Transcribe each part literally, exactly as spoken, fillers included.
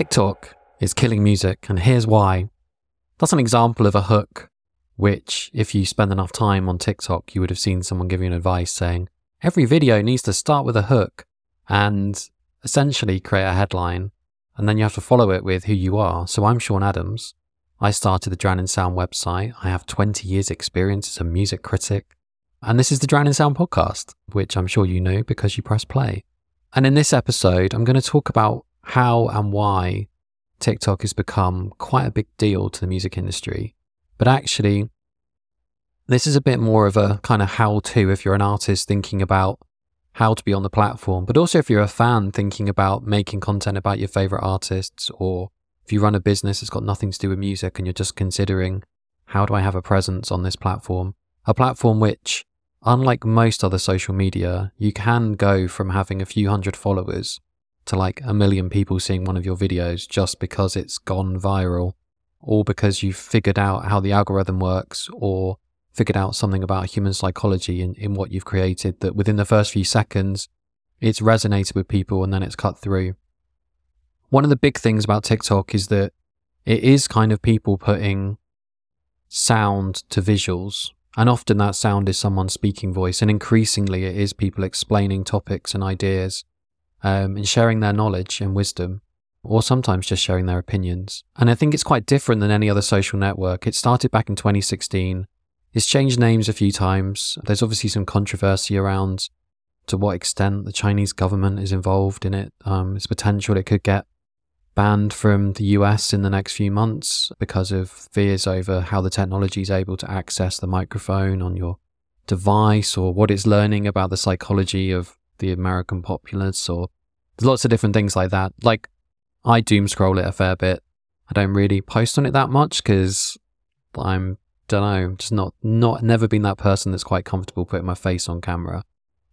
TikTok is killing music, and here's why. That's an example of a hook, which if you spend enough time on TikTok, you would have seen someone giving advice saying, every video needs to start with a hook and essentially create a headline, and then you have to follow it with who you are. So I'm Sean Adams. I started the Drowning Sound website. I have twenty years experience as a music critic. And this is the Drowning Sound podcast, which I'm sure you know because you press play. And in this episode, I'm going to talk about how and why TikTok has become quite a big deal to the music industry. But actually, this is a bit more of a kind of how-to if you're an artist thinking about how to be on the platform, but also if you're a fan thinking about making content about your favorite artists, or if you run a business that's got nothing to do with music and you're just considering, how do I have a presence on this platform? A platform which, unlike most other social media, you can go from having a few hundred followers to like a million people seeing one of your videos just because it's gone viral, or because you've figured out how the algorithm works, or figured out something about human psychology in, in what you've created, that within the first few seconds, it's resonated with people and then it's cut through. One of the big things about TikTok is that it is kind of people putting sound to visuals. And often that sound is someone's speaking voice, and increasingly it is people explaining topics and ideas um, and sharing their knowledge and wisdom, or sometimes just sharing their opinions. And I think it's quite different than any other social network. It started back in twenty sixteen. It's changed names a few times. There's obviously some controversy around to what extent the Chinese government is involved in it. Um, it's potential it could get banned from the U S in the next few months because of fears over how the technology is able to access the microphone on your device, or what it's learning about the psychology of the American populace, or there's lots of different things like that. Like, I doom scroll it a fair bit. I don't really post on it that much because I'm, don't know, just not, not, never been that person that's quite comfortable putting my face on camera.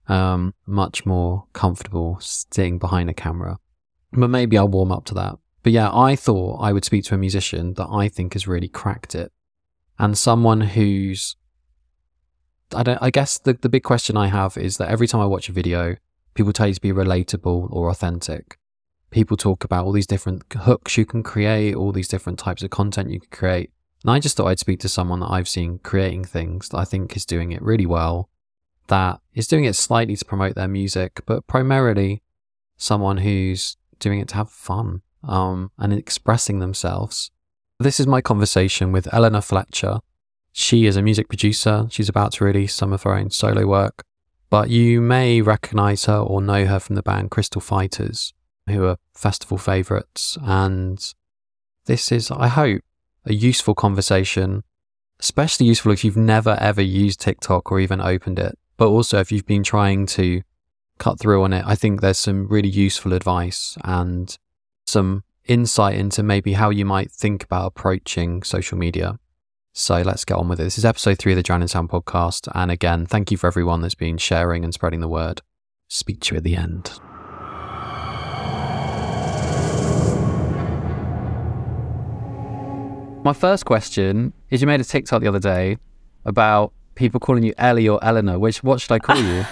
Um, much more comfortable sitting behind a camera. But maybe I'll warm up to that. But yeah, I thought I would speak to a musician that I think has really cracked it. And someone who's, I don't, I guess the, the big question I have is that every time I watch a video, people tell you to be relatable or authentic. People talk about all these different hooks you can create, all these different types of content you can create. And I just thought I'd speak to someone that I've seen creating things that I think is doing it really well, that is doing it slightly to promote their music, but primarily someone who's doing it to have fun um, and expressing themselves. This is my conversation with Eleanor Fletcher. She is a music producer. She's about to release some of her own solo work, but you may recognize her or know her from the band Crystal Fighters, who are festival favorites. And this is, I hope, a useful conversation, especially useful if you've never ever used TikTok or even opened it, but also if you've been trying to cut through on it. I think there's some really useful advice and some insight into maybe how you might think about approaching social media. So let's get on with it. This is episode three of the Drowning Sound podcast. And again, thank you for everyone that's been sharing and spreading the word. Speak to you at the end. My first question is, you made a TikTok the other day about people calling you Ellie or Eleanor. Which, what should I call you?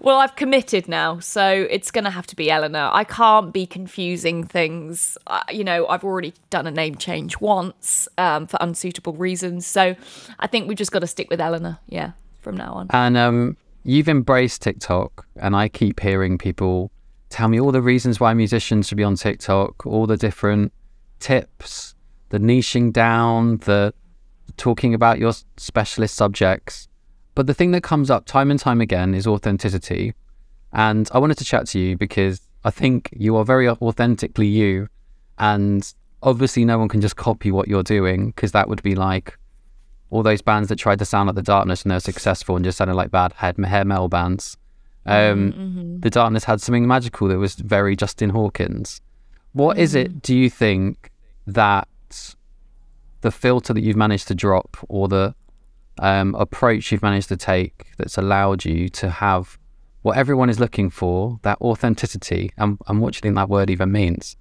Well, I've committed now, so it's going to have to be Eleanor. I can't be confusing things. Uh, you know, I've already done a name change once um, for unsuitable reasons, so I think we've just got to stick with Eleanor, yeah, from now on. And um, you've embraced TikTok, and I keep hearing people tell me all the reasons why musicians should be on TikTok, all the different tips, the niching down, the talking about your specialist subjects. But the thing that comes up time and time again is authenticity. And I wanted to chat to you because I think you are very authentically you. And obviously no one can just copy what you're doing, because that would be like all those bands that tried to sound like The Darkness and they're successful and just sounded like bad head, hair metal bands. Um, mm-hmm. The Darkness had something magical that was very Justin Hawkins. What mm-hmm. is it, do you think, that the filter that you've managed to drop, or the Um, approach you've managed to take, that's allowed you to have what everyone is looking for, that authenticity? And, and what do you think that word even means?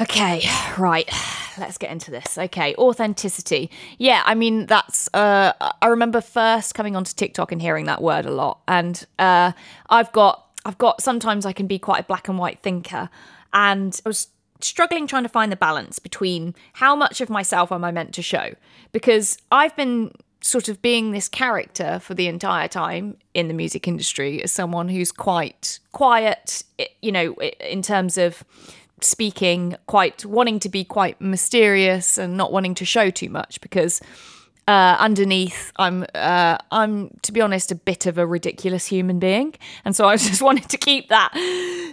Okay, right. Let's get into this. Okay, authenticity. Yeah, I mean, that's, uh, I remember first coming onto TikTok and hearing that word a lot. And uh, I've got I've got, sometimes I can be quite a black and white thinker, and I was struggling trying to find the balance between how much of myself am I meant to show, because I've been sort of being this character for the entire time in the music industry as someone who's quite quiet, you know, in terms of speaking, quite wanting to be quite mysterious and not wanting to show too much, because uh, underneath I'm, uh, I'm, to be honest, a bit of a ridiculous human being. And so I just wanted to keep that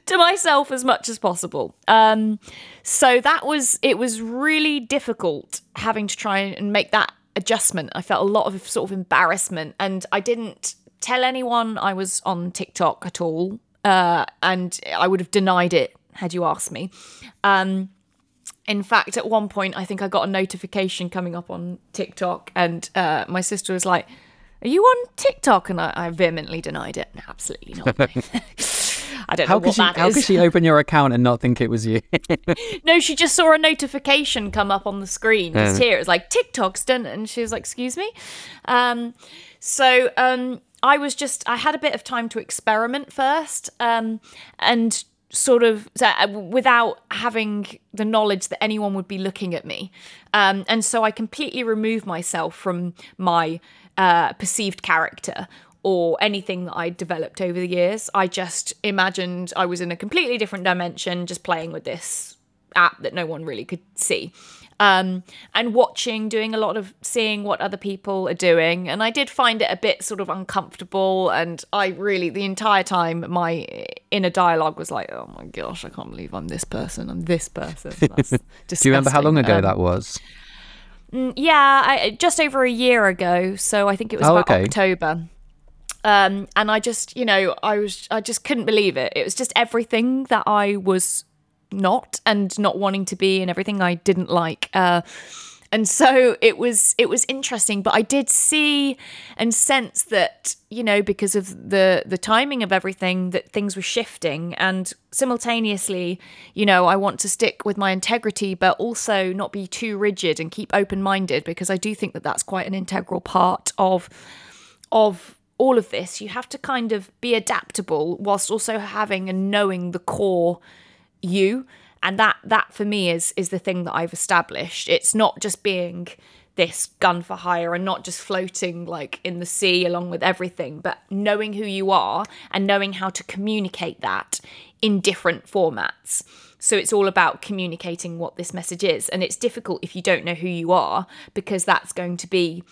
to myself as much as possible. Um, so that was, it was really difficult having to try and make that adjustment. I felt a lot of sort of embarrassment, and I didn't tell anyone I was on TikTok at all. Uh, and I would have denied it had you asked me. Um, in fact, at one point, I think I got a notification coming up on TikTok, and uh, my sister was like, "Are you on TikTok?" And I, I vehemently denied it. No, absolutely not. I don't know how what she, that how is. How could she open your account and not think it was you? No, she just saw a notification come up on the screen. Just um. here, it was like, "TikTok's done it." And she was like, "Excuse me?" Um, so um, I was just, I had a bit of time to experiment first, um, and sort of uh, without having the knowledge that anyone would be looking at me. Um, and so I completely removed myself from my uh, perceived character or anything that I developed over the years. I just imagined I was in a completely different dimension, just playing with this app that no one really could see. Um, and watching, doing a lot of seeing what other people are doing. And I did find it a bit sort of uncomfortable. And I really, the entire time, my inner dialogue was like, oh my gosh, I can't believe I'm this person. I'm this person. That's disgusting. Do you remember how long ago um, that was? Yeah, I, just over a year ago. So I think it was oh, about okay. October. Um, and I just, you know, I was, I just couldn't believe it. It was just everything that I was not and not wanting to be, and everything I didn't like. Uh, and so it was, it was interesting, but I did see and sense that, you know, because of the, the timing of everything, that things were shifting, and simultaneously, you know, I want to stick with my integrity, but also not be too rigid and keep open-minded, because I do think that that's quite an integral part of, of, all of this. You have to kind of be adaptable whilst also having and knowing the core you. And that, that for me is, is the thing that I've established. It's not just being this gun for hire and not just floating like in the sea along with everything, but knowing who you are and knowing how to communicate that in different formats. So it's all about communicating what this message is. And it's difficult if you don't know who you are, because that's going to be,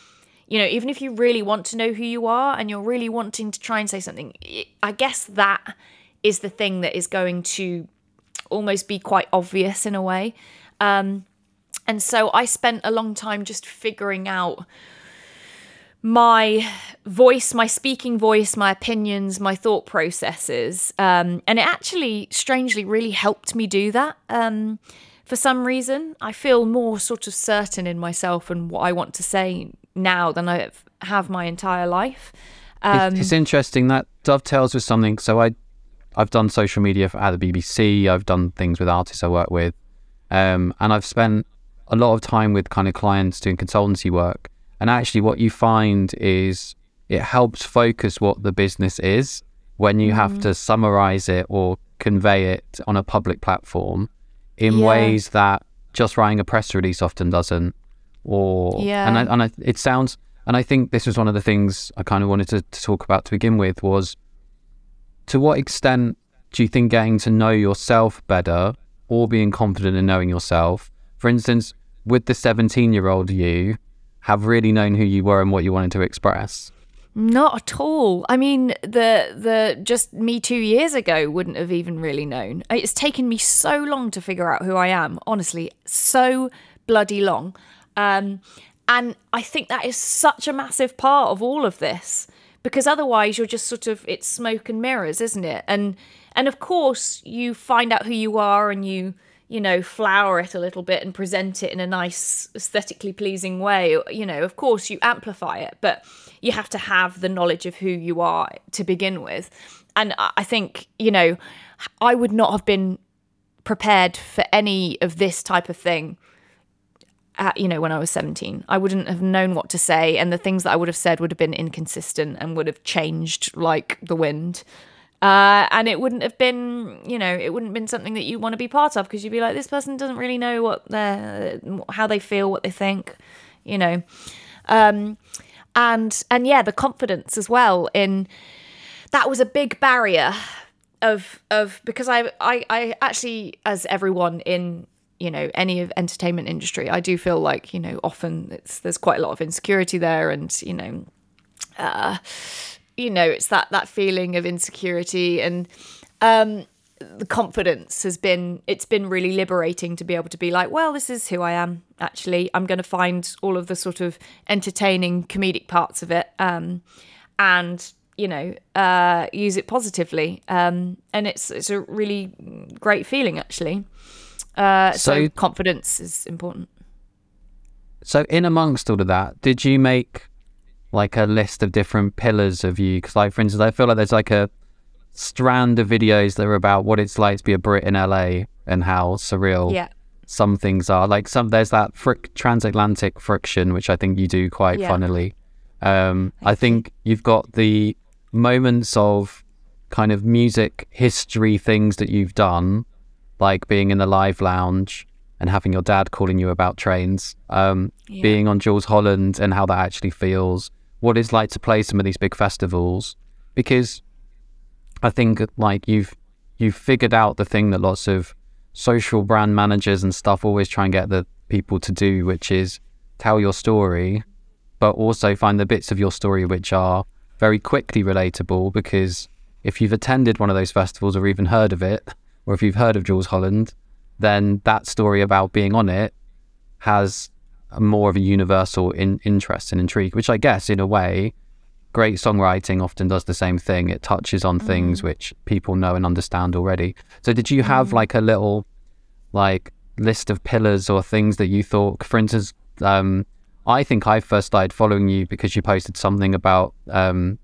you know, even if you really want to know who you are and you're really wanting to try and say something, I guess that is the thing that is going to almost be quite obvious in a way. Um, and so I spent a long time just figuring out my voice, my speaking voice, my opinions, my thought processes. Um, and it actually, strangely, really helped me do that. Um, for some reason, I feel more sort of certain in myself and what I want to say now than I have my entire life. Um, it's interesting, that dovetails with something. So I, I've done social media for, at the B B C. I've done things with artists I work with, um, and I've spent a lot of time with kind of clients doing consultancy work. And actually, what you find is it helps focus what the business is when you mm-hmm. have to summarize it or convey it on a public platform in yeah. ways that just writing a press release often doesn't. Or yeah. and I, and I, it sounds, and I think this was one of the things I kind of wanted to, to talk about to begin with, was to what extent do you think getting to know yourself better or being confident in knowing yourself, for instance, would the seventeen year old you have really known who you were and what you wanted to express? Not at all. I mean, the the just me two years ago wouldn't have even really known. It's taken me so long to figure out who I am, honestly, so bloody long. Um, and I think that is such a massive part of all of this, because otherwise you're just sort of, it's smoke and mirrors, isn't it? And, and of course you find out who you are and you, you know, flower it a little bit and present it in a nice, aesthetically pleasing way. You know, of course you amplify it, but you have to have the knowledge of who you are to begin with. And I think, you know, I would not have been prepared for any of this type of thing. Uh, you know, when I was seventeen, I wouldn't have known what to say, and the things that I would have said would have been inconsistent and would have changed like the wind. Uh, and it wouldn't have been, you know, it wouldn't have been something that you want to be part of, because you'd be like, this person doesn't really know what they're, how they feel, what they think, you know. Um, and, and yeah, the confidence as well in, that was a big barrier of, of, because I, I, I actually, as everyone in, you know, any of entertainment industry, I do feel like, you know, often it's, there's quite a lot of insecurity there, and, you know, uh, you know, it's that, that feeling of insecurity, and, um, the confidence has been, it's been really liberating to be able to be like, well, this is who I am. Actually, I'm going to find all of the sort of entertaining comedic parts of it. Um, and, you know, uh, use it positively. Um, and it's, it's a really great feeling, actually. Uh, so, so confidence is important. So in amongst all of that, did you make like a list of different pillars of you? Because, like, for instance, I feel like there's like a strand of videos that are about what it's like to be a Brit in L A and how surreal yeah. some things are. Like some, there's that fric- transatlantic friction, which I think you do quite yeah. funnily. Um, I think you've got the moments of kind of music history things that you've done, like being in the live lounge and having your dad calling you about trains, um, yeah. being on Jools Holland and how that actually feels, what it's like to play some of these big festivals, because I think like you've you've figured out the thing that lots of social brand managers and stuff always try and get the people to do, which is tell your story, but also find the bits of your story which are very quickly relatable, because if you've attended one of those festivals or even heard of it, or if you've heard of Jools Holland, then that story about being on it has more of a universal in- interest and intrigue, which I guess in a way, great songwriting often does the same thing. It touches on mm. things which people know and understand already. So did you have mm. like a little like list of pillars or things that you thought, for instance, um, I think I first started following you because you posted something about um,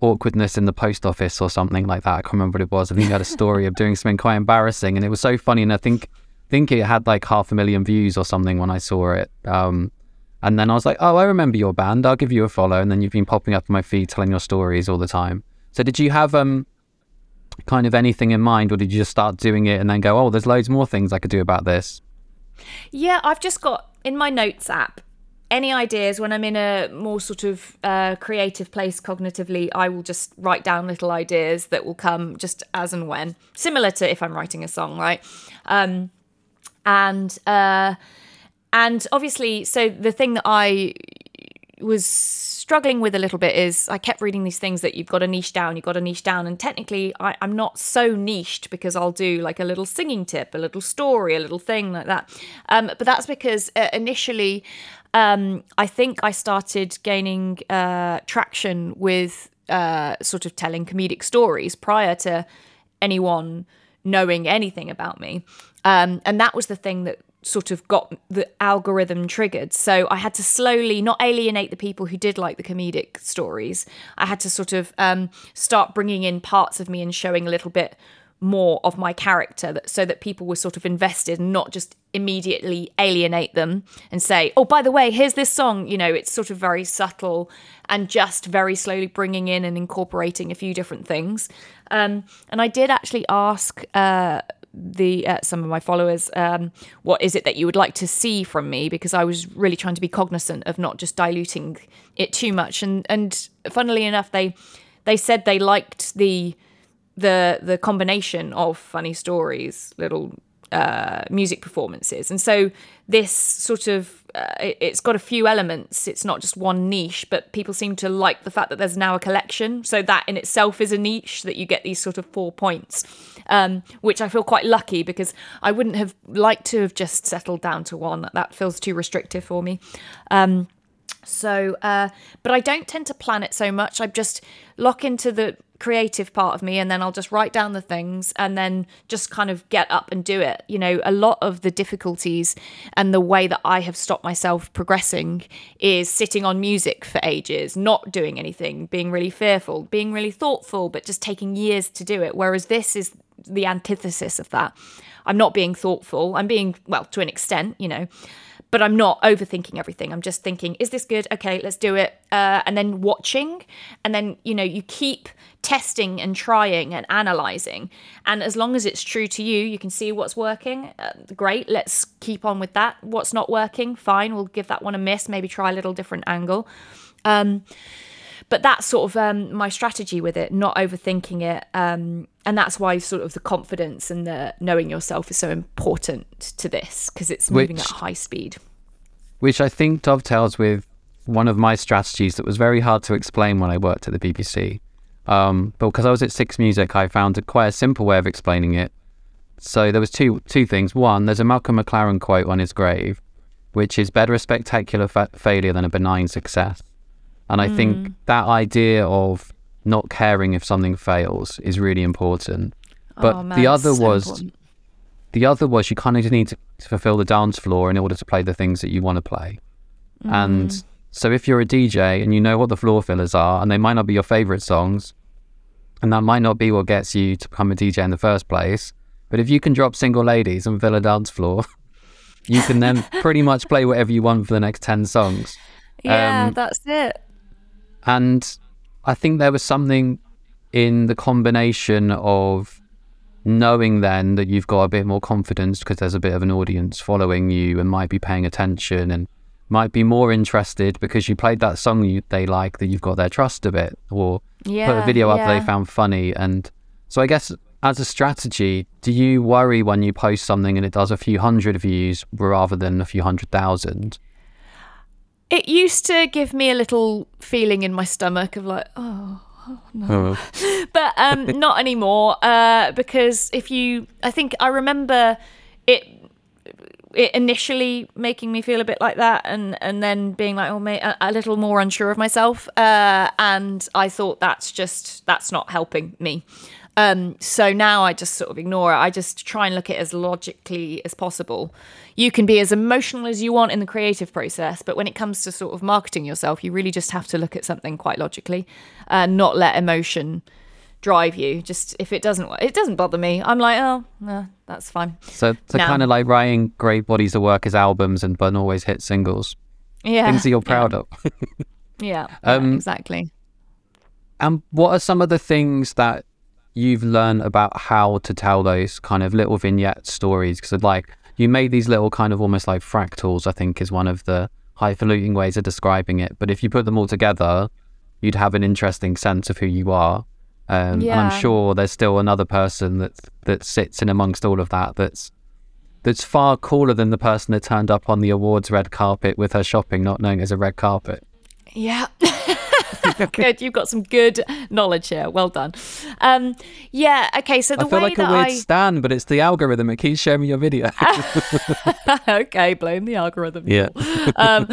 awkwardness in the post office or something like that. I can't remember what it was. I think you had a story of doing something quite embarrassing, and it was so funny. And I think think it had like half a million views or something when I saw it. Um, and then I was like, oh, I remember your band. I'll give you a follow. And then you've been popping up on my feed telling your stories all the time. So did you have um, kind of anything in mind, or did you just start doing it and then go, oh, there's loads more things I could do about this? Yeah, I've just got in my notes app, any ideas when I'm in a more sort of uh, creative place cognitively, I will just write down little ideas that will come just as and when. Similar to if I'm writing a song, right? Um, and uh, and obviously, so the thing that I was struggling with a little bit is I kept reading these things that you've got to niche down, you've got to niche down. And technically, I, I'm not so niched, because I'll do like a little singing tip, a little story, a little thing like that. Um, but that's because uh, initially... Um, I think I started gaining uh, traction with uh, sort of telling comedic stories prior to anyone knowing anything about me. Um, and that was the thing that sort of got the algorithm triggered. So I had to slowly not alienate the people who did like the comedic stories. I had to sort of um, start bringing in parts of me and showing a little bit more of my character, that so that people were sort of invested and not just immediately alienate them and say, oh, by the way, here's this song. You know, it's sort of very subtle and just very slowly bringing in and incorporating a few different things. Um, and I did actually ask uh, the uh, some of my followers, um, what is it that you would like to see from me? Because I was really trying to be cognizant of not just diluting it too much. And and funnily enough, they they said they liked the the the combination of funny stories, little uh music performances, and so this sort of uh, it, it's got a few elements. It's not just one niche, but people seem to like the fact that there's now a collection, so that in itself is a niche, that you get these sort of four points, um which I feel quite lucky, because I wouldn't have liked to have just settled down to one. That feels too restrictive for me. um So, uh, but I don't tend to plan it so much. I just lock into the creative part of me, and then I'll just write down the things and then just kind of get up and do it. You know, a lot of the difficulties and the way that I have stopped myself progressing is sitting on music for ages, not doing anything, being really fearful, being really thoughtful, but just taking years to do it. Whereas this is the antithesis of that. I'm not being thoughtful. I'm being, well, to an extent, you know, but I'm not overthinking everything. I'm just thinking, is this good? Okay, let's do it. Uh, and then watching. And then, you know, you keep testing and trying and analysing. And as long as it's true to you, you can see what's working. Uh, great, let's keep on with that. What's not working? Fine, we'll give that one a miss. Maybe try a little different angle. Um, but that's sort of um, my strategy with it, not overthinking it. Um, and that's why sort of the confidence and the knowing yourself is so important to this, because it's moving which, at high speed. Which I think dovetails with one of my strategies that was very hard to explain when I worked at the B B C. Um, but because I was at Six Music, I found a, quite a simple way of explaining it. So there was two two things. One, there's a Malcolm McLaren quote on his grave, which is better a spectacular fa- failure than a benign success. And I think mm. that idea of not caring if something fails is really important. But oh, man, the other so was, important. the other was you kind of need to, to fulfill the dance floor in order to play the things that you want to play. Mm. And so if you're a D J and you know what the floor fillers are, and they might not be your favorite songs, and that might not be what gets you to become a D J in the first place. But if you can drop Single Ladies and fill a dance floor, you can then pretty much play whatever you want for the next ten songs. Yeah, um, that's it. And I think there was something in the combination of knowing then that you've got a bit more confidence because there's a bit of an audience following you and might be paying attention and might be more interested because you played that song you, they like, that you've got their trust a bit, or yeah, put a video up yeah. they found funny. And so I guess as a strategy, do you worry when you post something and it does a few hundred views rather than a few hundred thousand? It used to give me a little feeling in my stomach of like, oh, oh no. Oh. But um, not anymore, uh, because if you, I think I remember it, it initially making me feel a bit like that, and, and then being like, oh, mate, a, a little more unsure of myself. Uh, and I thought that's just, that's not helping me. Um, so now I just sort of ignore it. I just try and look at it as logically as possible. You can be as emotional as you want in the creative process, but when it comes to sort of marketing yourself, you really just have to look at something quite logically and not let emotion drive you. Just if it doesn't, it doesn't bother me. I'm like, oh, no, that's fine. So it's so kind of like writing great bodies of work as albums and but always hit singles. Yeah. Things that you're proud yeah. of. yeah, um, yeah, exactly. And what are some of the things that you've learned about how to tell those kind of little vignette stories? Because like you made these little kind of almost like fractals, I think is one of the highfalutin ways of describing it. But if you put them all together, you'd have an interesting sense of who you are. Um, yeah. And I'm sure there's still another person that that sits in amongst all of that that's that's far cooler than the person that turned up on the awards red carpet with her shopping not knowing there's a red carpet. Yeah. Good, you've got some good knowledge here. Well done. Um, yeah, okay, so the way that I... feel like a weird I... stan, but it's the algorithm. It keeps showing me your video. Okay, blame the algorithm. Yeah. um,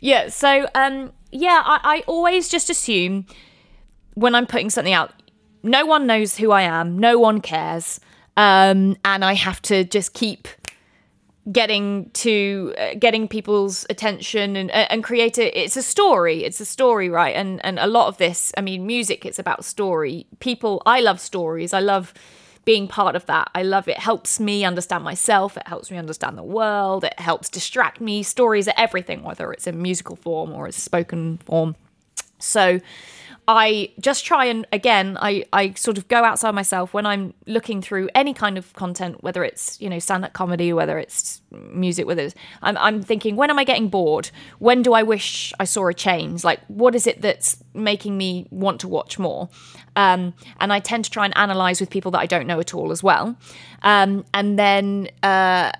yeah, so, um, yeah, I, I always just assume when I'm putting something out, no one knows who I am, no one cares, um, and I have to just keep... getting to uh, getting people's attention and uh, and create a it's a story it's a story right and and a lot of this, I mean, music, it's about story. People, I love stories, I love being part of that, I love it. Helps me understand myself, it helps me understand the world, it helps distract me. Stories are everything, whether it's in musical form or it's spoken form. So I just try and, again, I, I sort of go outside myself when I'm looking through any kind of content, whether it's, you know, stand-up comedy, whether it's music, whether it's, I'm, I'm thinking, when am I getting bored? When do I wish I saw a change? Like, what is it that's making me want to watch more? Um, and I tend to try and analyse with people that I don't know at all as well. Um, and then... Uh,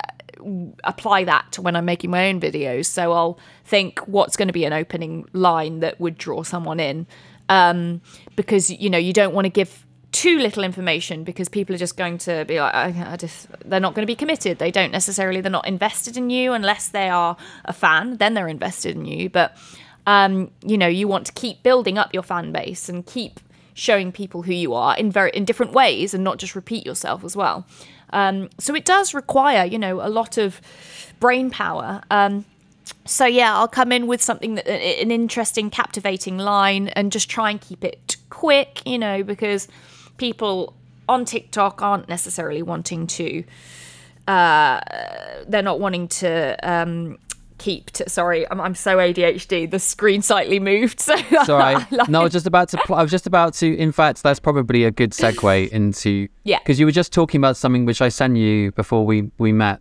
apply that to when I'm making my own videos. So I'll think, what's going to be an opening line that would draw someone in, um, because, you know, you don't want to give too little information, because people are just going to be like, I, I just, they're not going to be committed. They don't necessarily, they're not invested in you unless they are a fan, then they're invested in you. But, um, you know, you want to keep building up your fan base and keep showing people who you are in very, in different ways, and not just repeat yourself as well. Um, so it does require, you know, a lot of brain power. Um, so, yeah, I'll come in with something, that an interesting, captivating line, and just try and keep it quick, you know, because people on TikTok aren't necessarily wanting to, uh, they're not wanting to um, keep t- sorry I'm, I'm so A D H D, the screen slightly moved, so sorry. like... no I was just about to pl- I was just about to in fact that's probably a good segue into yeah because you were just talking about something which I sent you before we we met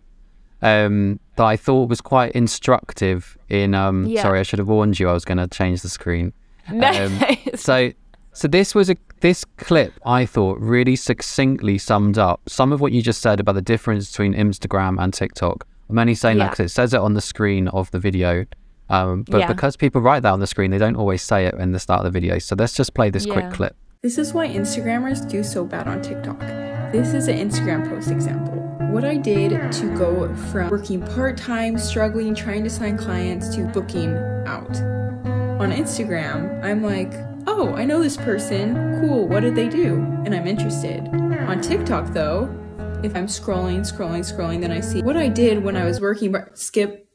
um that I thought was quite instructive in um yeah. sorry I should have warned you I was going to change the screen no, um, so so this was a this clip I thought really succinctly summed up some of what you just said about the difference between Instagram and TikTok. I'm only saying yeah. that because it says it on the screen of the video. Um, but yeah. because people write that on the screen, they don't always say it in the start of the video. So let's just play this yeah. quick clip. This is why Instagrammers do so bad on TikTok. This is an Instagram post example. What I did to go from working part-time, struggling, trying to sign clients, to booking out. On Instagram, I'm like, oh, I know this person. Cool, what did they do? And I'm interested. On TikTok, though, if I'm scrolling, scrolling, scrolling, then I see what I did when I was working. Skip,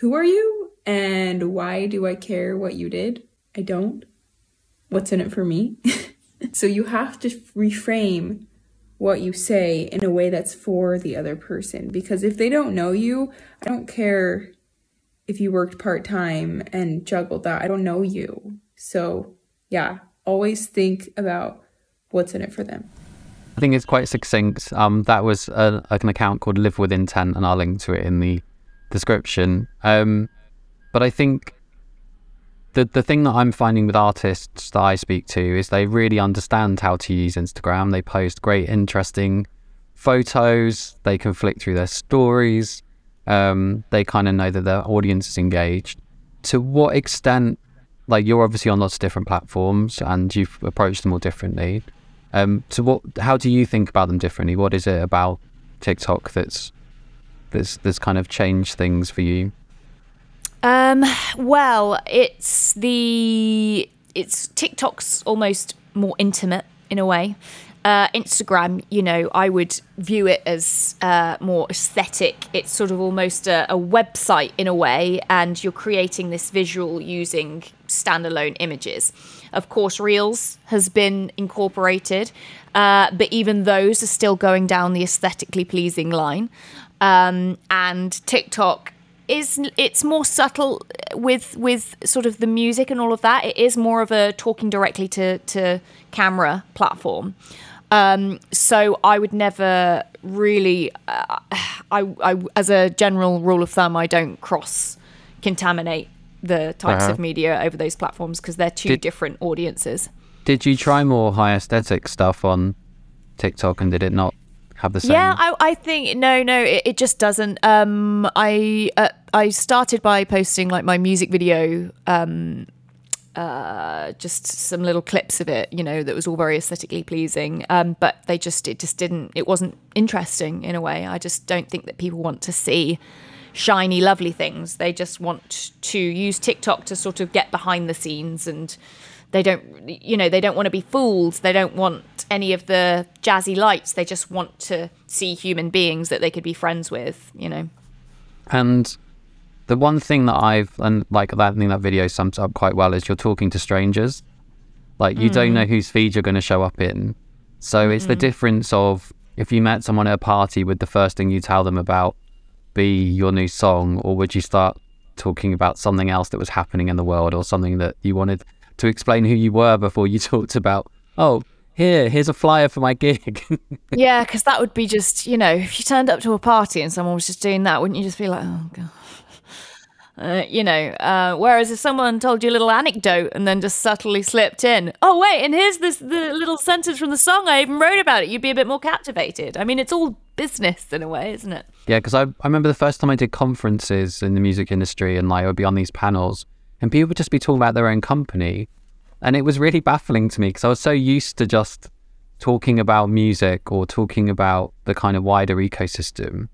who are you? And why do I care what you did? I don't. What's in it for me? So you have to reframe what you say in a way that's for the other person. Because if they don't know you, I don't care if you worked part-time and juggled that. I don't know you. So yeah, always think about what's in it for them. I think it's quite succinct. Um, that was a, an account called Live With Intent, and I'll link to it in the description. Um, but I think the the thing that I'm finding with artists that I speak to is they really understand how to use Instagram. They post great, interesting photos. They can flick through their stories. Um, they kind of know that their audience is engaged. To what extent, like you're obviously on lots of different platforms and you've approached them all differently. Um, so what? How do you think about them differently? What is it about TikTok that's that's that's kind of changed things for you? Um, well, it's the it's TikTok's almost more intimate in a way. Uh, Instagram, you know, I would view it as uh, more aesthetic. It's sort of almost a, a website in a way, and you're creating this visual using standalone images. Of course, Reels has been incorporated, uh, but even those are still going down the aesthetically pleasing line. Um, and TikTok is it's more subtle with with sort of the music and all of that. It is more of a talking directly to, to camera platform. Um, so I would never really, uh, I, I, as a general rule of thumb, I don't cross contaminate the types uh-huh. of media over those platforms because they're two did, different audiences. Did you try more high aesthetic stuff on TikTok and did it not have the same? Yeah, I, I think, no, no, it, it just doesn't. Um, I, uh, I started by posting like my music video, um, Uh, just some little clips of it, you know, that was all very aesthetically pleasing. Um, but they just, it just didn't, it wasn't interesting in a way. I just don't think that people want to see shiny, lovely things. They just want to use TikTok to sort of get behind the scenes, and they don't, you know, they don't want to be fooled. They don't want any of the jazzy lights. They just want to see human beings that they could be friends with, you know. And the one thing that I've, and like that thing that video sums up quite well, is you're talking to strangers. Like you mm. don't know whose feed you're going to show up in. So mm-hmm. it's the difference of if you met someone at a party, would the first thing you tell them about be your new song, or would you start talking about something else that was happening in the world, or something that you wanted to explain who you were before you talked about, oh, Here, here's a flyer for my gig. Yeah, because that would be just, you know, if you turned up to a party and someone was just doing that, wouldn't you just be like, oh, God. Uh, you know, uh, whereas if someone told you a little anecdote and then just subtly slipped in, oh, wait, and here's this the little sentence from the song I even wrote about it, you'd be a bit more captivated. I mean, it's all business in a way, isn't it? Yeah, because I, I remember the first time I did conferences in the music industry, and like I would be on these panels and people would just be talking about their own company. And it was really baffling to me because I was so used to just talking about music or talking about the kind of wider ecosystem.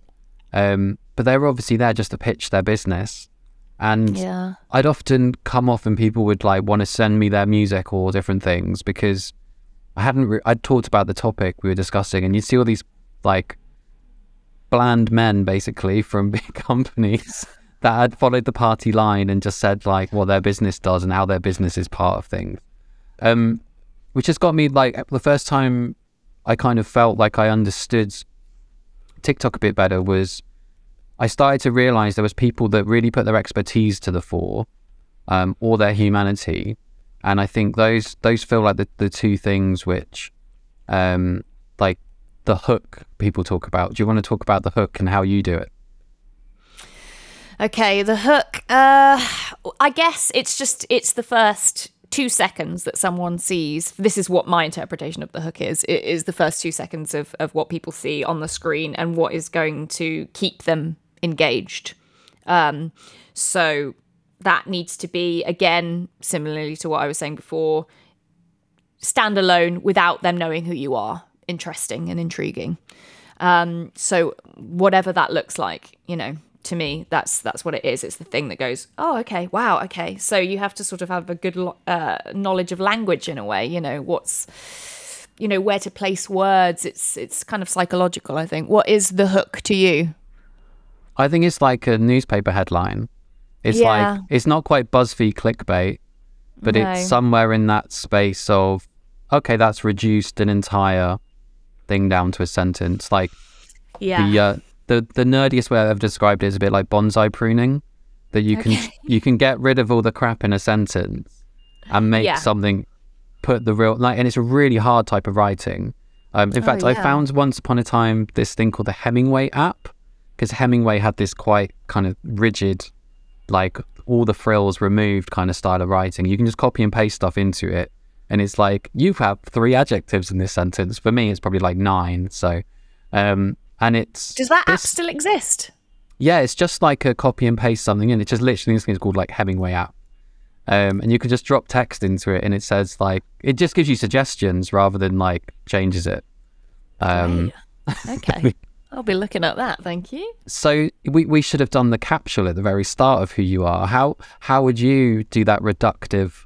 Um, but they were obviously there just to pitch their business. And yeah. I'd often come off and people would like want to send me their music or different things because I hadn't, re- I'd talked about the topic we were discussing, and you'd see all these like bland men basically from big companies that had followed the party line and just said like what their business does and how their business is part of things. Um, which has got me like the first time I kind of felt like I understood TikTok a bit better was I started to realize there was people that really put their expertise to the fore, um, or their humanity. And I think those those feel like the, the two things which, um, like the hook people talk about. Do you want to talk about the hook and how you do it? Okay, the hook. Uh, I guess it's just, it's the first two seconds that someone sees. This is what my interpretation of the hook is. It is the first two seconds of, of what people see on the screen and what is going to keep them engaged. Um, so... That needs to be, again, similarly to what I was saying before, standalone without them knowing who you are, interesting and intriguing. Um, so whatever that looks like, you know, to me, that's that's what it is. It's the thing that goes, oh, okay, wow, okay. So you have to sort of have a good uh, knowledge of language in a way, you know, what's, you know, where to place words. It's it's kind of psychological, I think. What is the hook to you? I think it's like a newspaper headline. It's yeah. like, it's not quite BuzzFeed clickbait, but no. It's somewhere in that space of, okay, that's reduced an entire thing down to a sentence. Like, yeah. the, uh, the the nerdiest way I've described it is a bit like bonsai pruning, that you okay. can you can get rid of all the crap in a sentence and make yeah. something, put the real, like, and it's a really hard type of writing. Um, in oh, fact, yeah. I found once upon a time this thing called the Hemingway app, because Hemingway had this quite kind of rigid, like all the frills removed kind of style of writing. You can just copy and paste stuff into it, and it's like, you have three adjectives in this sentence. For me, it's probably like nine. So um and it's does that this, app still exist? Yeah, it's just like a copy and paste something in. It's just literally this thing is called like Hemingway app, um and you can just drop text into it, and it says like, it just gives you suggestions rather than like changes it. um okay I'll be looking at that, thank you. So we, we should have done the capsule at the very start of who you are. How how would you do that reductive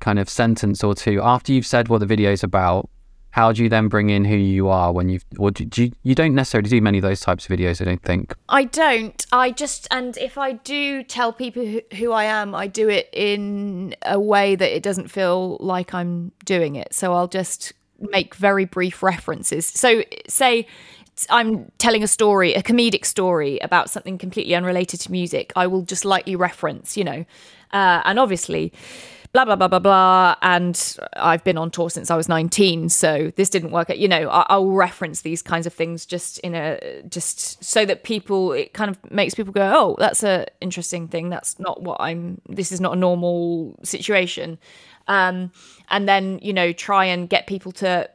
kind of sentence or two? After you've said what the video's about, how do you then bring in who you are when you've... Or do, do you, you don't necessarily do many of those types of videos, I don't think. I don't. I just... And if I do tell people who, who I am, I do it in a way that it doesn't feel like I'm doing it. So I'll just make very brief references. So say... I'm telling a story, a comedic story about something completely unrelated to music, I will just lightly reference, you know, uh, and obviously blah, blah, blah, blah, blah. And I've been on tour since I was nineteen. So this didn't work out. You know, I- I'll reference these kinds of things just in a, just so that people, it kind of makes people go, oh, that's a interesting thing. That's not what I'm, this is not a normal situation. Um, and then, you know, try and get people to,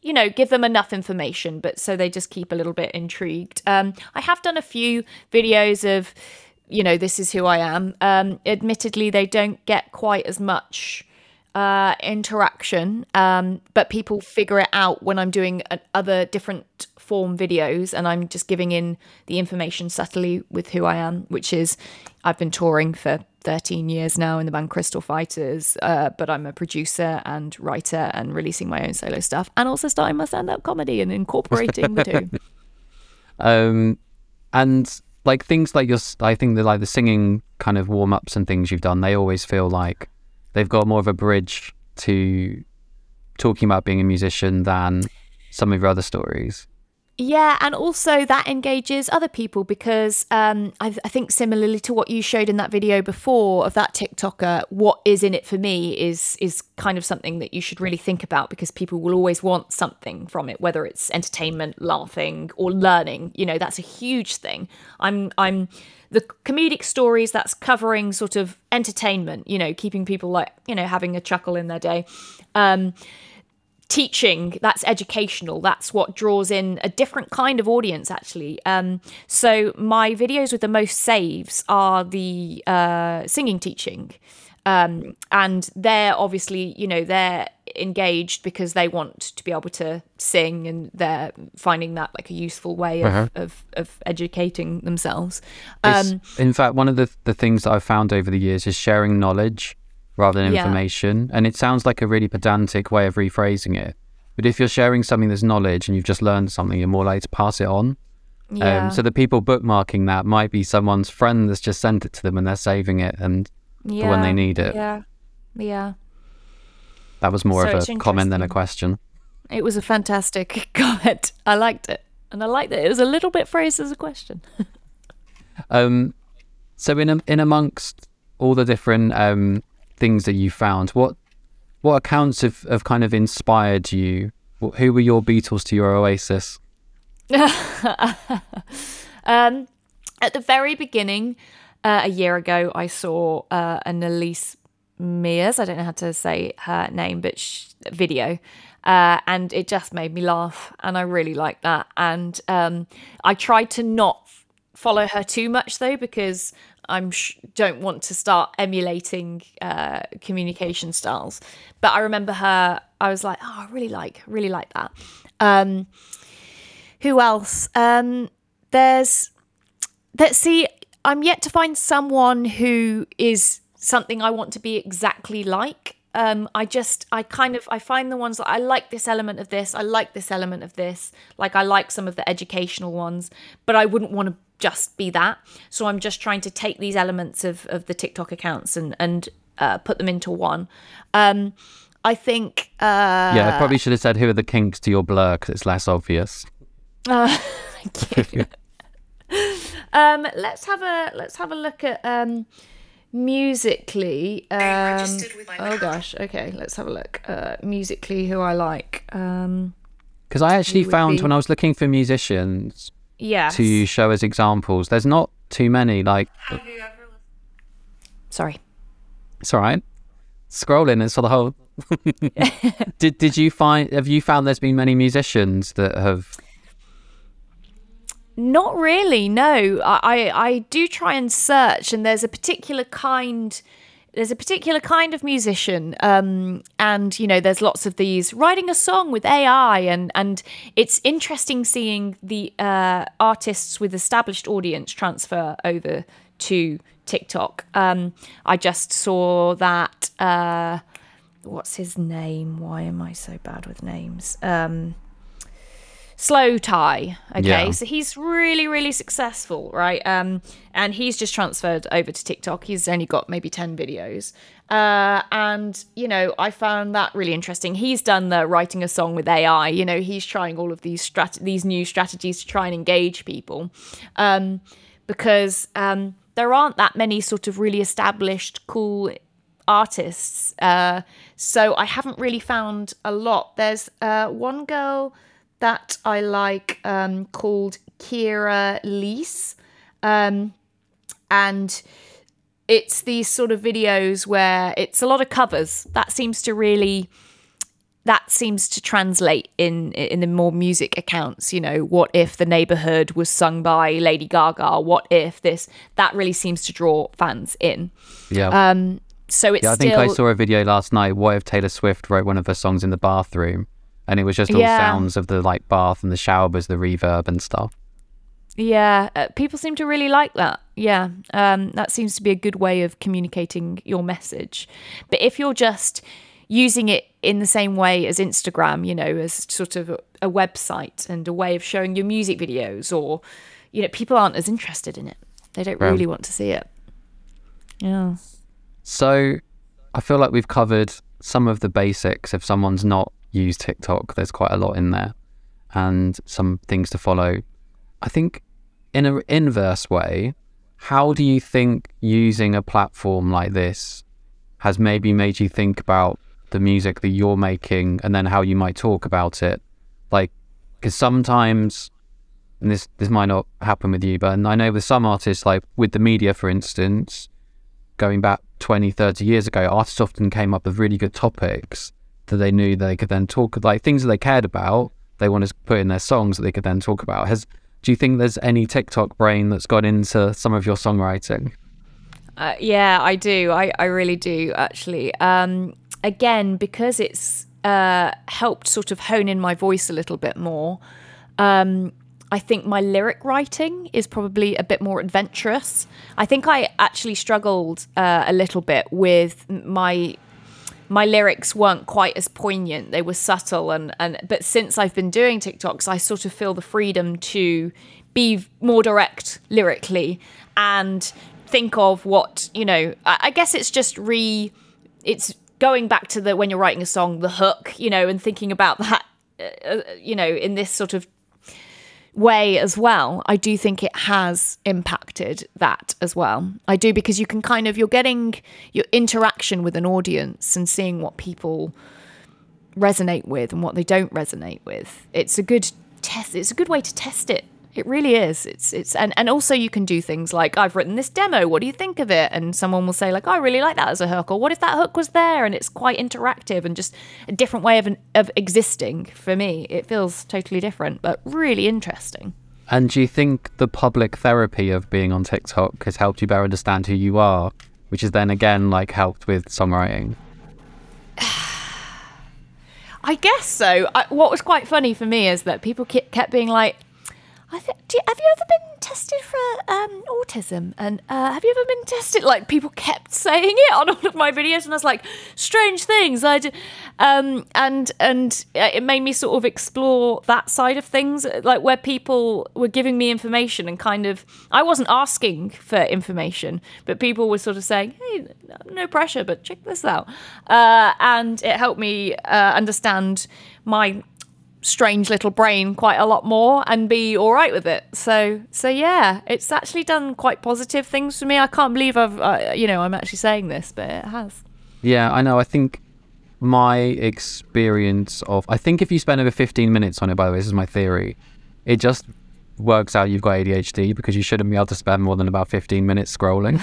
you know, give them enough information, but so they just keep a little bit intrigued. Um, I have done a few videos of, you know, this is who I am. Um, admittedly, they don't get quite as much uh, interaction, um, but people figure it out when I'm doing an, other different form videos, and I'm just giving in the information subtly with who I am, which is I've been touring for thirteen years now in the band Crystal Fighters, uh, but I'm a producer and writer and releasing my own solo stuff and also starting my stand-up comedy and incorporating the two. Um, and like things like your, I think that like the singing kind of warm-ups and things you've done, they always feel like they've got more of a bridge to talking about being a musician than some of your other stories. Yeah, and also that engages other people because um, I, I think similarly to what you showed in that video before of that TikToker, what is in it for me is is kind of something that you should really think about because people will always want something from it, whether it's entertainment, laughing, or learning. You know, that's a huge thing. I'm I'm the comedic stories, that's covering sort of entertainment. You know, keeping people like, you know, having a chuckle in their day. Um, Teaching, that's educational. That's what draws in a different kind of audience, actually. Um, so my videos with the most saves are the uh, singing teaching. Um, and they're obviously, you know, they're engaged because they want to be able to sing and they're finding that like a useful way of, uh-huh. of, of educating themselves. Um, in fact, one of the, the things that I've found over the years is sharing knowledge rather than information. Yeah. And it sounds like a really pedantic way of rephrasing it. But if you're sharing something that's knowledge and you've just learned something, you're more likely to pass it on. Yeah. Um, so the people bookmarking that might be someone's friend that's just sent it to them and they're saving it and yeah. for when they need it. Yeah, yeah. That was more so of a comment than a question. It was a fantastic comment. I liked it. And I liked that it was a little bit phrased as a question. Um, so in in amongst all the different um, things that you found, what what accounts have, have kind of inspired you? Who were your Beatles to your Oasis? um, at the very beginning, uh, a year ago, I saw uh, an Annalise Mears, I don't know how to say her name, but sh- video. Uh, and it just made me laugh. And I really liked that. And um, I tried to not f- follow her too much, though, because I sh- don't want to start emulating uh, communication styles. But I remember her, I was like, oh, I really like, really like that. Um, who else? Um, there's, let's see, I'm yet to find someone who is something I want to be exactly like. Um, I just, I kind of, I find the ones that I like this element of this, I like this element of this, like I like some of the educational ones, but I wouldn't want to just be that. So I'm just trying to take these elements of, of the TikTok accounts and, and uh, put them into one. Um, I think... Uh, yeah, I probably should have said who are the kinks to your blur because it's less obvious. Uh, thank you. um, let's have a, let's have a look at... Um, Musical.ly. Um, oh gosh. Okay, let's have a look. Uh, Musical.ly, who I like. Because um, I actually found be... when I was looking for musicians, yes, to show as examples, there's not too many. Like, have you ever... sorry, it's all right. Scrolling is for the whole. did Did you find? Have you found there's been many musicians that have? Not really, no. I, I do try and search, and there's a particular kind, there's a particular kind of musician, um, and you know, there's lots of these writing a song with A I, and and it's interesting seeing the uh, artists with established audience transfer over to TikTok. Um, I just saw that. Uh, what's his name? Why am I so bad with names? Um, Slow Tie, okay, yeah. So he's really, really successful, right? Um, and he's just transferred over to TikTok. He's only got maybe ten videos, uh, and you know, I found that really interesting. He's done the writing a song with A I. You know, he's trying all of these strat- these new strategies to try and engage people, um, because um, there aren't that many sort of really established, cool artists. Uh, so I haven't really found a lot. There's uh, one girl that I like um, called Kira Lease. Um, and it's these sort of videos where it's a lot of covers. That seems to really, that seems to translate in, in the more music accounts, you know, what if The Neighbourhood was sung by Lady Gaga? What if this? That really seems to draw fans in. Yeah. Um, so it's yeah, I think still... I saw a video last night, what if Taylor Swift wrote one of her songs in the bathroom? And it was just all yeah. sounds of the like bath and the showers, the reverb and stuff. Yeah, uh, people seem to really like that. Yeah, um, that seems to be a good way of communicating your message. But if you're just using it in the same way as Instagram, you know, as sort of a, a website and a way of showing your music videos, or, you know, people aren't as interested in it. They don't really um, want to see it. Yeah. So I feel like we've covered some of the basics. If someone's not use TikTok, there's quite a lot in there and some things to follow. I think in an inverse way, how do you think using a platform like this has maybe made you think about the music that you're making and then how you might talk about it? Like, because sometimes, and this this might not happen with you, but I know with some artists, like with the media, for instance, going back twenty, thirty years ago, artists often came up with really good topics that they knew they could then talk, like things that they cared about, they wanted to put in their songs that they could then talk about. Has do you think there's any TikTok brain that's gone into some of your songwriting? Uh, yeah, I do. I, I really do, actually. Um, again, because it's uh, helped sort of hone in my voice a little bit more, um, I think my lyric writing is probably a bit more adventurous. I think I actually struggled uh, a little bit with my... my lyrics weren't quite as poignant. They were subtle. And, and but since I've been doing TikToks, I sort of feel the freedom to be more direct lyrically and think of what, you know, I, I guess it's just re, it's going back to the, when you're writing a song, the hook, you know, and thinking about that, uh, you know, in this sort of way as well, I do think it has impacted that as well. I do, because you can kind of, you're getting your interaction with an audience and seeing what people resonate with and what they don't resonate with. It's a good test. It's a good way to test it. It really is. It's it's and, and also you can do things like, I've written this demo, what do you think of it? And someone will say, like, oh, I really like that as a hook, or what if that hook was there? And it's quite interactive and just a different way of an, of existing for me. It feels totally different, but really interesting. And do you think the public therapy of being on TikTok has helped you better understand who you are, which has then again like helped with songwriting? I guess so. I, what was quite funny for me is that people kept being like, I think, do you, have you ever been tested for um, autism? And uh, have you ever been tested? Like, people kept saying it on all of my videos, and I was like, strange things. I did, um, and and it made me sort of explore that side of things, like where people were giving me information and kind of, I wasn't asking for information, but people were sort of saying, hey, no pressure, but check this out. Uh, and it helped me uh, understand my strange little brain quite a lot more and be all right with it. So so yeah, it's actually done quite positive things for me. I can't believe I've uh, you know I'm actually saying this, but it has. Yeah, I know. I think my experience of, I think if you spend over fifteen minutes on it, by the way, this is my theory, it just works out you've got A D H D, because you shouldn't be able to spend more than about fifteen minutes scrolling.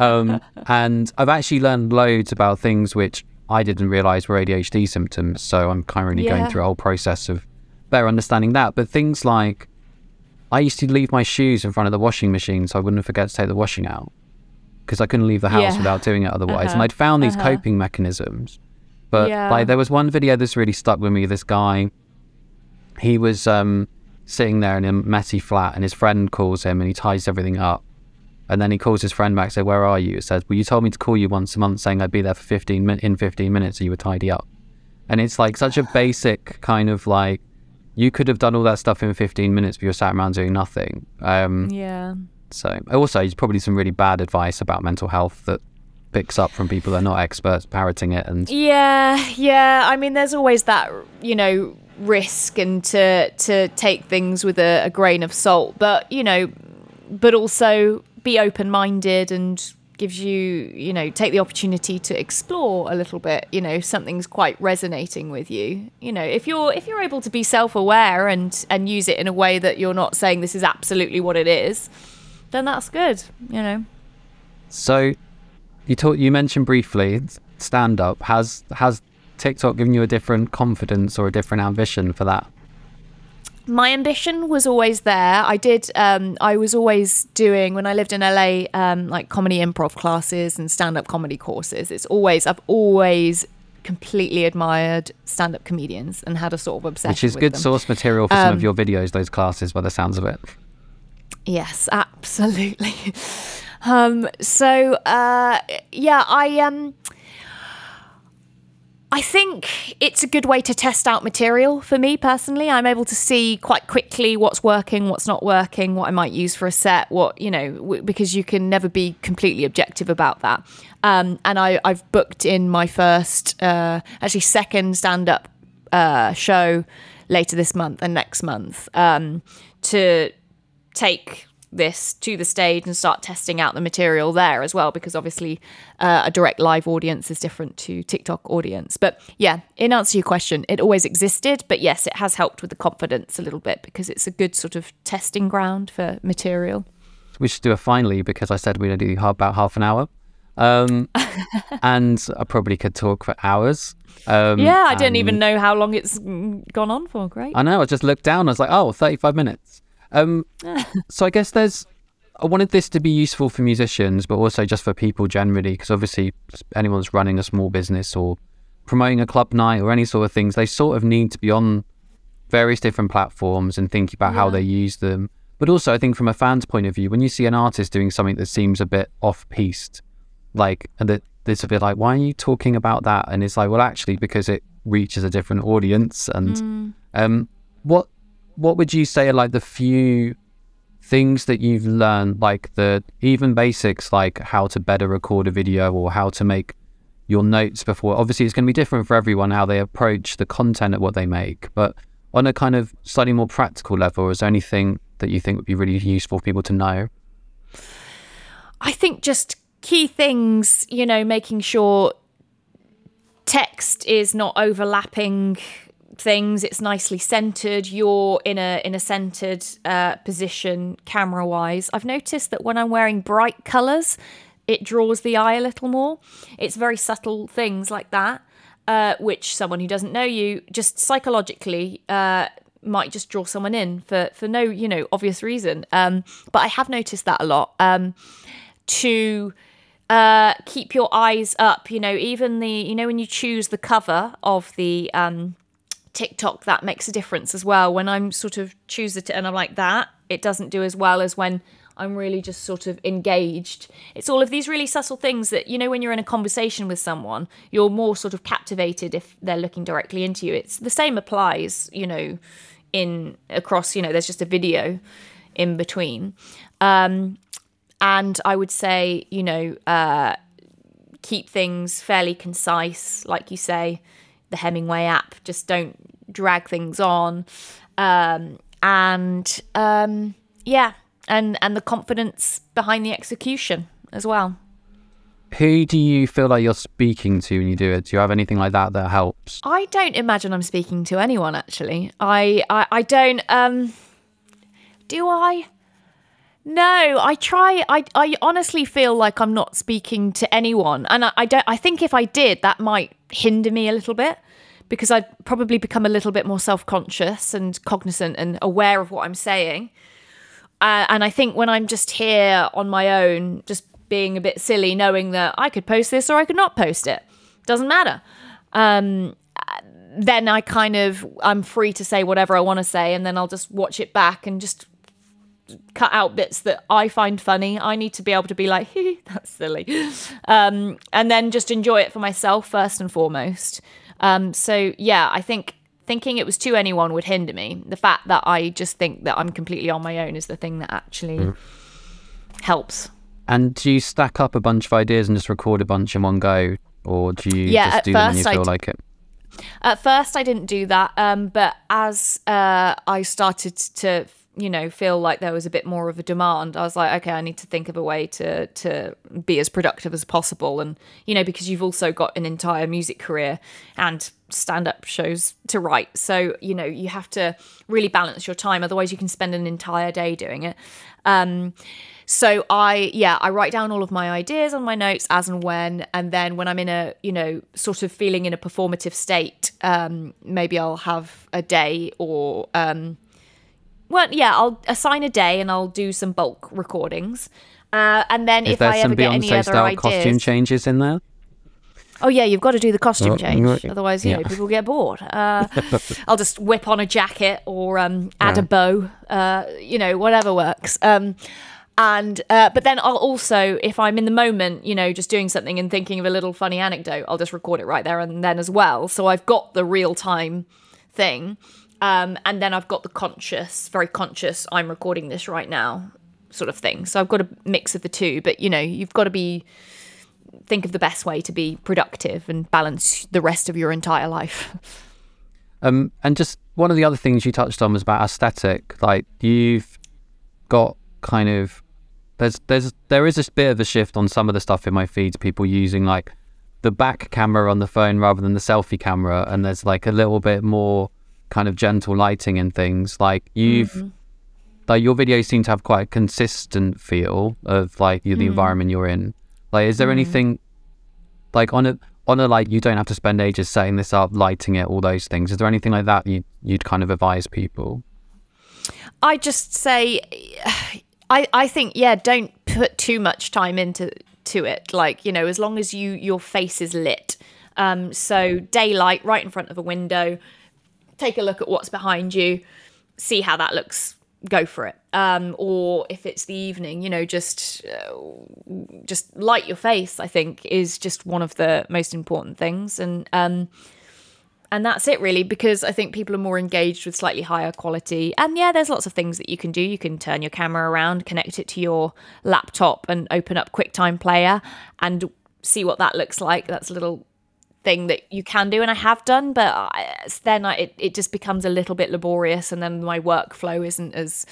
um, and I've actually learned loads about things which I didn't realise were A D H D symptoms, so I'm kind of really yeah. going through a whole process of better understanding that. But things like, I used to leave my shoes in front of the washing machine so I wouldn't forget to take the washing out, because I couldn't leave the house yeah. without doing it otherwise. Uh-huh. And I'd found these uh-huh. coping mechanisms. But yeah. like, there was one video that's really stuck with me. This guy, he was um, sitting there in a messy flat, and his friend calls him, and he ties everything up. And then he calls his friend back, say, where are you? It says, well, you told me to call you once a month saying I'd be there for fifteen min- in fifteen minutes so you would tidy up. And it's like such a basic kind of like, you could have done all that stuff in fifteen minutes, but you're sat around doing nothing. Um, yeah. So also, there's probably some really bad advice about mental health that picks up from people that are not experts parroting it. And Yeah, yeah. I mean, there's always that, you know, risk and to, to take things with a, a grain of salt. But, you know, but also be open-minded and gives you, you know, take the opportunity to explore a little bit, you know, something's quite resonating with you. You know, if you're if you're able to be self-aware and and use it in a way that you're not saying this is absolutely what it is, then that's good, you know. So you talk, you mentioned briefly stand-up. Has has TikTok given you a different confidence or a different ambition for that? My ambition was always there. I did, um, I was always doing, when I lived in L A, um, like comedy improv classes and stand-up comedy courses. It's always, I've always completely admired stand-up comedians and had a sort of obsession with them. Which is good source material for um, some of your videos, those classes, by the sounds of it. Yes, absolutely. um, so, uh, yeah, I... Um, I think it's a good way to test out material for me personally. I'm able to see quite quickly what's working, what's not working, what I might use for a set, what, you know, w- because you can never be completely objective about that. Um, and I, I've booked in my first, uh, actually second stand-up uh, show later this month and next month um, to take this to the stage and start testing out the material there as well, because obviously uh, a direct live audience is different to TikTok audience. But yeah, in answer to your question, it always existed, but yes, it has helped with the confidence a little bit because it's a good sort of testing ground for material. We should do a finally, because I said we're going to do about half an hour um and I probably could talk for hours. Um, yeah, I didn't even know how long it's gone on for. Great. I know, I just looked down, I was like, oh, thirty-five minutes. Um, so I guess there's, I wanted this to be useful for musicians, but also just for people generally, because obviously anyone's running a small business or promoting a club night or any sort of things, they sort of need to be on various different platforms and think about yeah. how they use them. But also I think from a fan's point of view, when you see an artist doing something that seems a bit off-piste, like, and that it's a bit like, why are you talking about that? And it's like, well, actually, because it reaches a different audience. And mm. um, what What would you say are like the few things that you've learned, like the even basics, like how to better record a video or how to make your notes before? Obviously, it's going to be different for everyone, how they approach the content of what they make. But On a kind of slightly more practical level, is there anything that you think would be really useful for people to know? I think just key things, you know, making sure text is not overlapping things, it's nicely centered, you're in a in a centered uh, position camera wise. I've noticed that when I'm wearing bright colors, it draws the eye a little more. It's very subtle things like that, uh, which someone who doesn't know you just psychologically uh, might just draw someone in for, for no, you know, obvious reason. Um, but I have noticed that a lot. Um, to uh, keep your eyes up, you know, even the, you know, when you choose the cover of the um, TikTok, that makes a difference as well. When I'm sort of choose it and I'm like that, it doesn't do as well as when I'm really just sort of engaged. It's all of these really subtle things that, you know, when you're in a conversation with someone, you're more sort of captivated if they're looking directly into you. It's the same applies, you know, in across, you know, there's just a video in between. Um, and I would say, you know, uh, keep things fairly concise. Like you say, the Hemingway app, just don't drag things on. Um, and um, yeah. And and the confidence behind the execution as well. Who do you feel like you're speaking to when you do it? Do you have anything like that that helps? I don't imagine I'm speaking to anyone, actually. I, I, I don't... Um, do I? No, I try... I, I honestly feel like I'm not speaking to anyone. And I, I don't. I think if I did, that might hinder me a little bit, because I'd probably become a little bit more self-conscious and cognizant and aware of what I'm saying. Uh, and I think when I'm just here on my own, just being a bit silly, knowing that I could post this or I could not post it, doesn't matter. Um, then I kind of, I'm free to say whatever I want to say, and then I'll just watch it back and just cut out bits that I find funny. I need to be able to be like, hey, that's silly. Um, and then just enjoy it for myself first and foremost. Um, so yeah, I think thinking it was to anyone would hinder me. The fact that I just think that I'm completely on my own is the thing that actually mm. helps. And do you stack up a bunch of ideas and just record a bunch in one go, or do you yeah, just do them when you I feel d- like it? At first, I didn't do that, um, but as uh, I started to, you know, feel like there was a bit more of a demand, I was like, okay, I need to think of a way to to be as productive as possible, and you know, because you've also got an entire music career and stand-up shows to write, so you know you have to really balance your time, otherwise you can spend an entire day doing it. um so I yeah I write down all of my ideas on my notes as and when, and then when I'm in a you know sort of feeling in a performative state, um maybe I'll have a day or um well yeah I'll assign a day and I'll do some bulk recordings, uh and then if, if I ever get any other ideas, costume changes in there. Oh, yeah, you've got to do the costume change. Otherwise, you yeah. know, people get bored. Uh, I'll just whip on a jacket or um, add yeah. a bow, uh, you know, whatever works. Um, and uh, but then I'll also, if I'm in the moment, you know, just doing something and thinking of a little funny anecdote, I'll just record it right there and then as well. So I've got the real-time thing. Um, and then I've got the conscious, very conscious, I'm recording this right now sort of thing. So I've got a mix of the two. But, you know, you've got to be... think of the best way to be productive and balance the rest of your entire life. Um, and just one of the other things you touched on was about aesthetic. Like you've got kind of, there's, there's, there is a bit of a shift on some of the stuff in my feeds, people using like the back camera on the phone rather than the selfie camera. And there's like a little bit more kind of gentle lighting and things like you've, mm-hmm. like your videos seem to have quite a consistent feel of like the mm-hmm. environment you're in. Like, is there mm. anything, like, on a, on a, like, you don't have to spend ages setting this up, lighting it, all those things. Is there anything like that you, you'd kind of advise people? I just say, I, I think, yeah, don't put too much time into to it. Like, you know, as long as you your face is lit. Um, so daylight right in front of a window, take a look at what's behind you, see how that looks, go for it. Um, or if it's the evening, you know, just uh, just light your face, I think, is just one of the most important things. And um, and that's it, really, because I think people are more engaged with slightly higher quality. And, yeah, there's lots of things that you can do. You can turn your camera around, connect it to your laptop and open up QuickTime Player and see what that looks like. That's a little thing that you can do, and I have done, but I, then I, it, it just becomes a little bit laborious, and then my workflow isn't as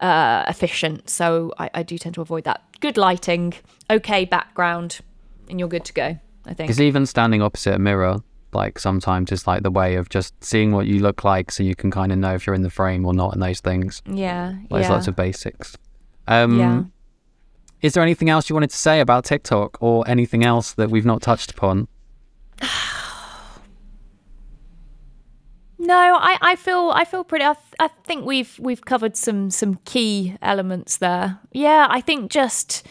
uh, efficient, so I, I do tend to avoid that. Good lighting, okay background, and you're good to go, I think. Because even standing opposite a mirror, like, sometimes it's like the way of just seeing what you look like so you can kind of know if you're in the frame or not and those things. Yeah, like, yeah. There's lots of basics. Um, yeah. Is there anything else you wanted to say about TikTok or anything else that we've not touched upon? No, I, I feel I feel pretty. I, th- I think we've we've covered some some key elements there. Yeah, I think just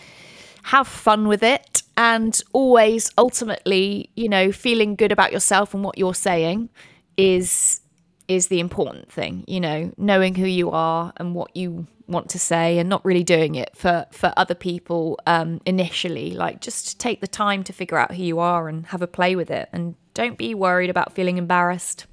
have fun with it, and always, ultimately, you know, feeling good about yourself and what you're saying is is the important thing. You know, knowing who you are and what you want to say, and not really doing it for for other people um, initially. Like, just take the time to figure out who you are and have a play with it, and don't be worried about feeling embarrassed.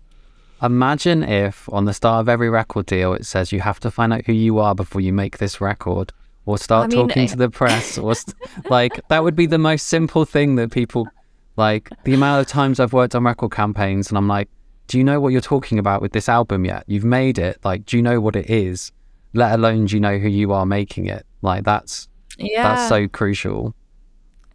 Imagine if on the start of every record deal it says you have to find out who you are before you make this record, or start I mean, talking to the press, or st- like, that would be the most simple thing that people, like, the amount of times I've worked on record campaigns and I'm like, do you know what you're talking about with this album yet? You've made it, like, do you know what it is? Let alone do you know who you are making it? Like, that's yeah. that's so crucial.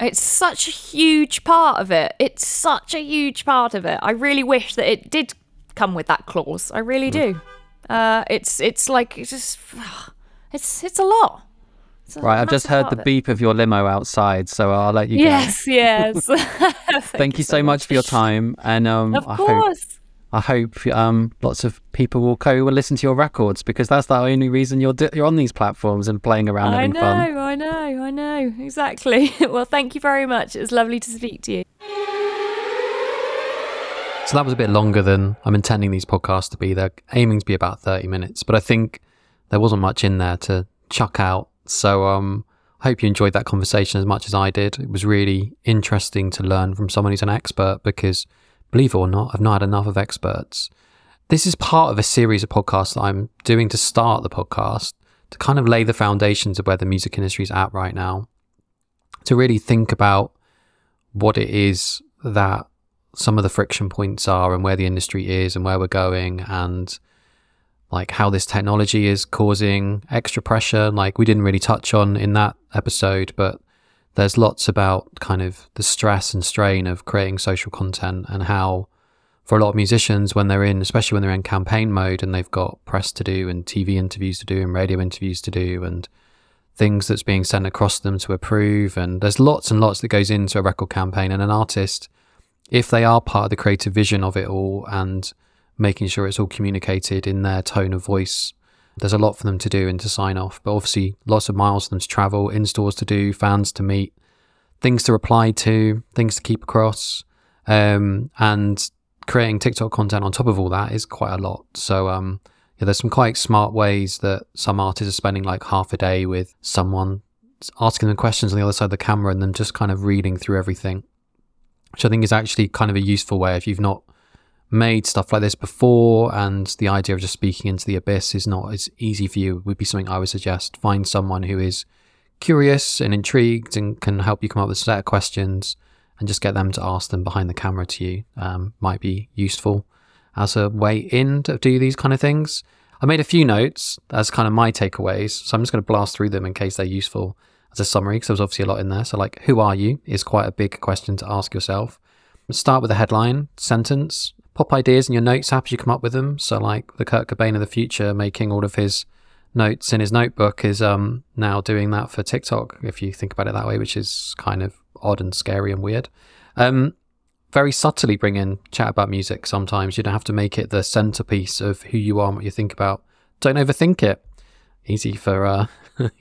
It's such a huge part of it. It's such a huge part of it. I really wish that it did come with that clause. I really do. Uh, it's it's like it's just it's it's a lot. It's a right, I've just heard the beep of your limo outside, so I'll let you go. Yes, yes. Thank, Thank you so much. much for your time, and um, of course. I hope, I hope um, lots of people will go and listen to your records, because that's the only reason you're do- you're on these platforms and playing around having fun. I know, I know, I know, exactly. Well, thank you very much. It was lovely to speak to you. So that was a bit longer than I'm intending these podcasts to be. They're aiming to be about thirty minutes, but I think there wasn't much in there to chuck out. So um, I hope you enjoyed that conversation as much as I did. It was really interesting to learn from someone who's an expert, because believe it or not, I've not had enough of experts. This is part of a series of podcasts that I'm doing to start the podcast, to kind of lay the foundations of where the music industry is at right now, to really think about what it is that some of the friction points are, and where the industry is and where we're going, and like how this technology is causing extra pressure, like we didn't really touch on in that episode, but there's lots about kind of the stress and strain of creating social content, and how for a lot of musicians, when they're in, especially when they're in campaign mode and they've got press to do and T V interviews to do and radio interviews to do and things that's being sent across them to approve, and there's lots and lots that goes into a record campaign, and an artist, if they are part of the creative vision of it all and making sure it's all communicated in their tone of voice, there's a lot for them to do and to sign off. But obviously lots of miles for them to travel, in-stores to do, fans to meet, things to reply to, things to keep across. Um, and creating TikTok content on top of all that is quite a lot. So um, yeah, there's some quite smart ways that some artists are spending like half a day with someone, asking them questions on the other side of the camera and them just kind of reading through everything, which I think is actually kind of a useful way if you've not made stuff like this before, and the idea of just speaking into the abyss is not as easy for you. It would be something I would suggest. Find someone who is curious and intrigued and can help you come up with a set of questions, and just get them to ask them behind the camera to you. Um, might be useful as a way in to do these kind of things. I made a few notes as kind of my takeaways, so I'm just going to blast through them in case they're useful as a summary, because there was obviously a lot in there. So like, who are you is quite a big question to ask yourself. Start with a headline, sentence, pop ideas in your notes app as you come up with them. So like the Kurt Cobain of the future making all of his notes in his notebook is um now doing that for TikTok, if you think about it that way, which is kind of odd and scary and weird. Um, very subtly bring in chat about music sometimes. You don't have to make it the centerpiece of who you are and what you think about. Don't overthink it. Easy for uh,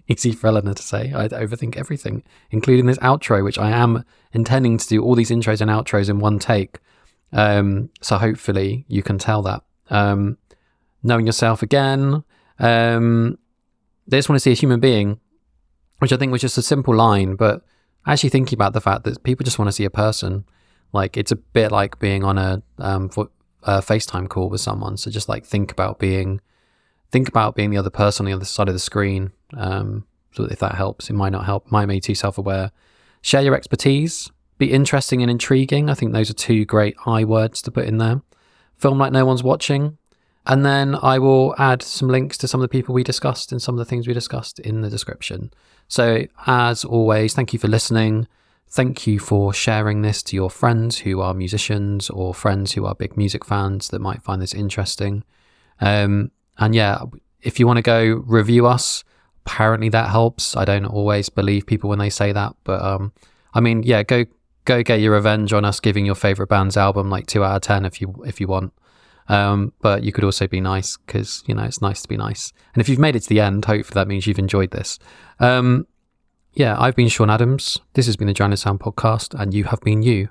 easy for Eleanor to say. I overthink everything, including this outro, which I am intending to do all these intros and outros in one take. Um, so hopefully you can tell that. Um, knowing yourself again. Um, they just want to see a human being, which I think was just a simple line, but actually thinking about the fact that people just want to see a person. Like, it's a bit like being on a, um, a FaceTime call with someone. So just like think about being... Think about being the other person on the other side of the screen. Um, so if that helps, it might not help. Might make you self-aware. Share your expertise. Be interesting and intriguing. I think those are two great I words to put in there. Film like no one's watching. And then I will add some links to some of the people we discussed and some of the things we discussed in the description. So as always, thank you for listening. Thank you for sharing this to your friends who are musicians or friends who are big music fans that might find this interesting. Um, and yeah, if you want to go review us, apparently that helps. I don't always believe people when they say that, but um, I mean, yeah, go go get your revenge on us giving your favorite band's album like two out of ten if you if you want. Um, but you could also be nice, because you know it's nice to be nice. And if you've made it to the end, hopefully that means you've enjoyed this. Um, yeah, I've been Sean Adams. This has been the Drowning Sound podcast, and you have been you.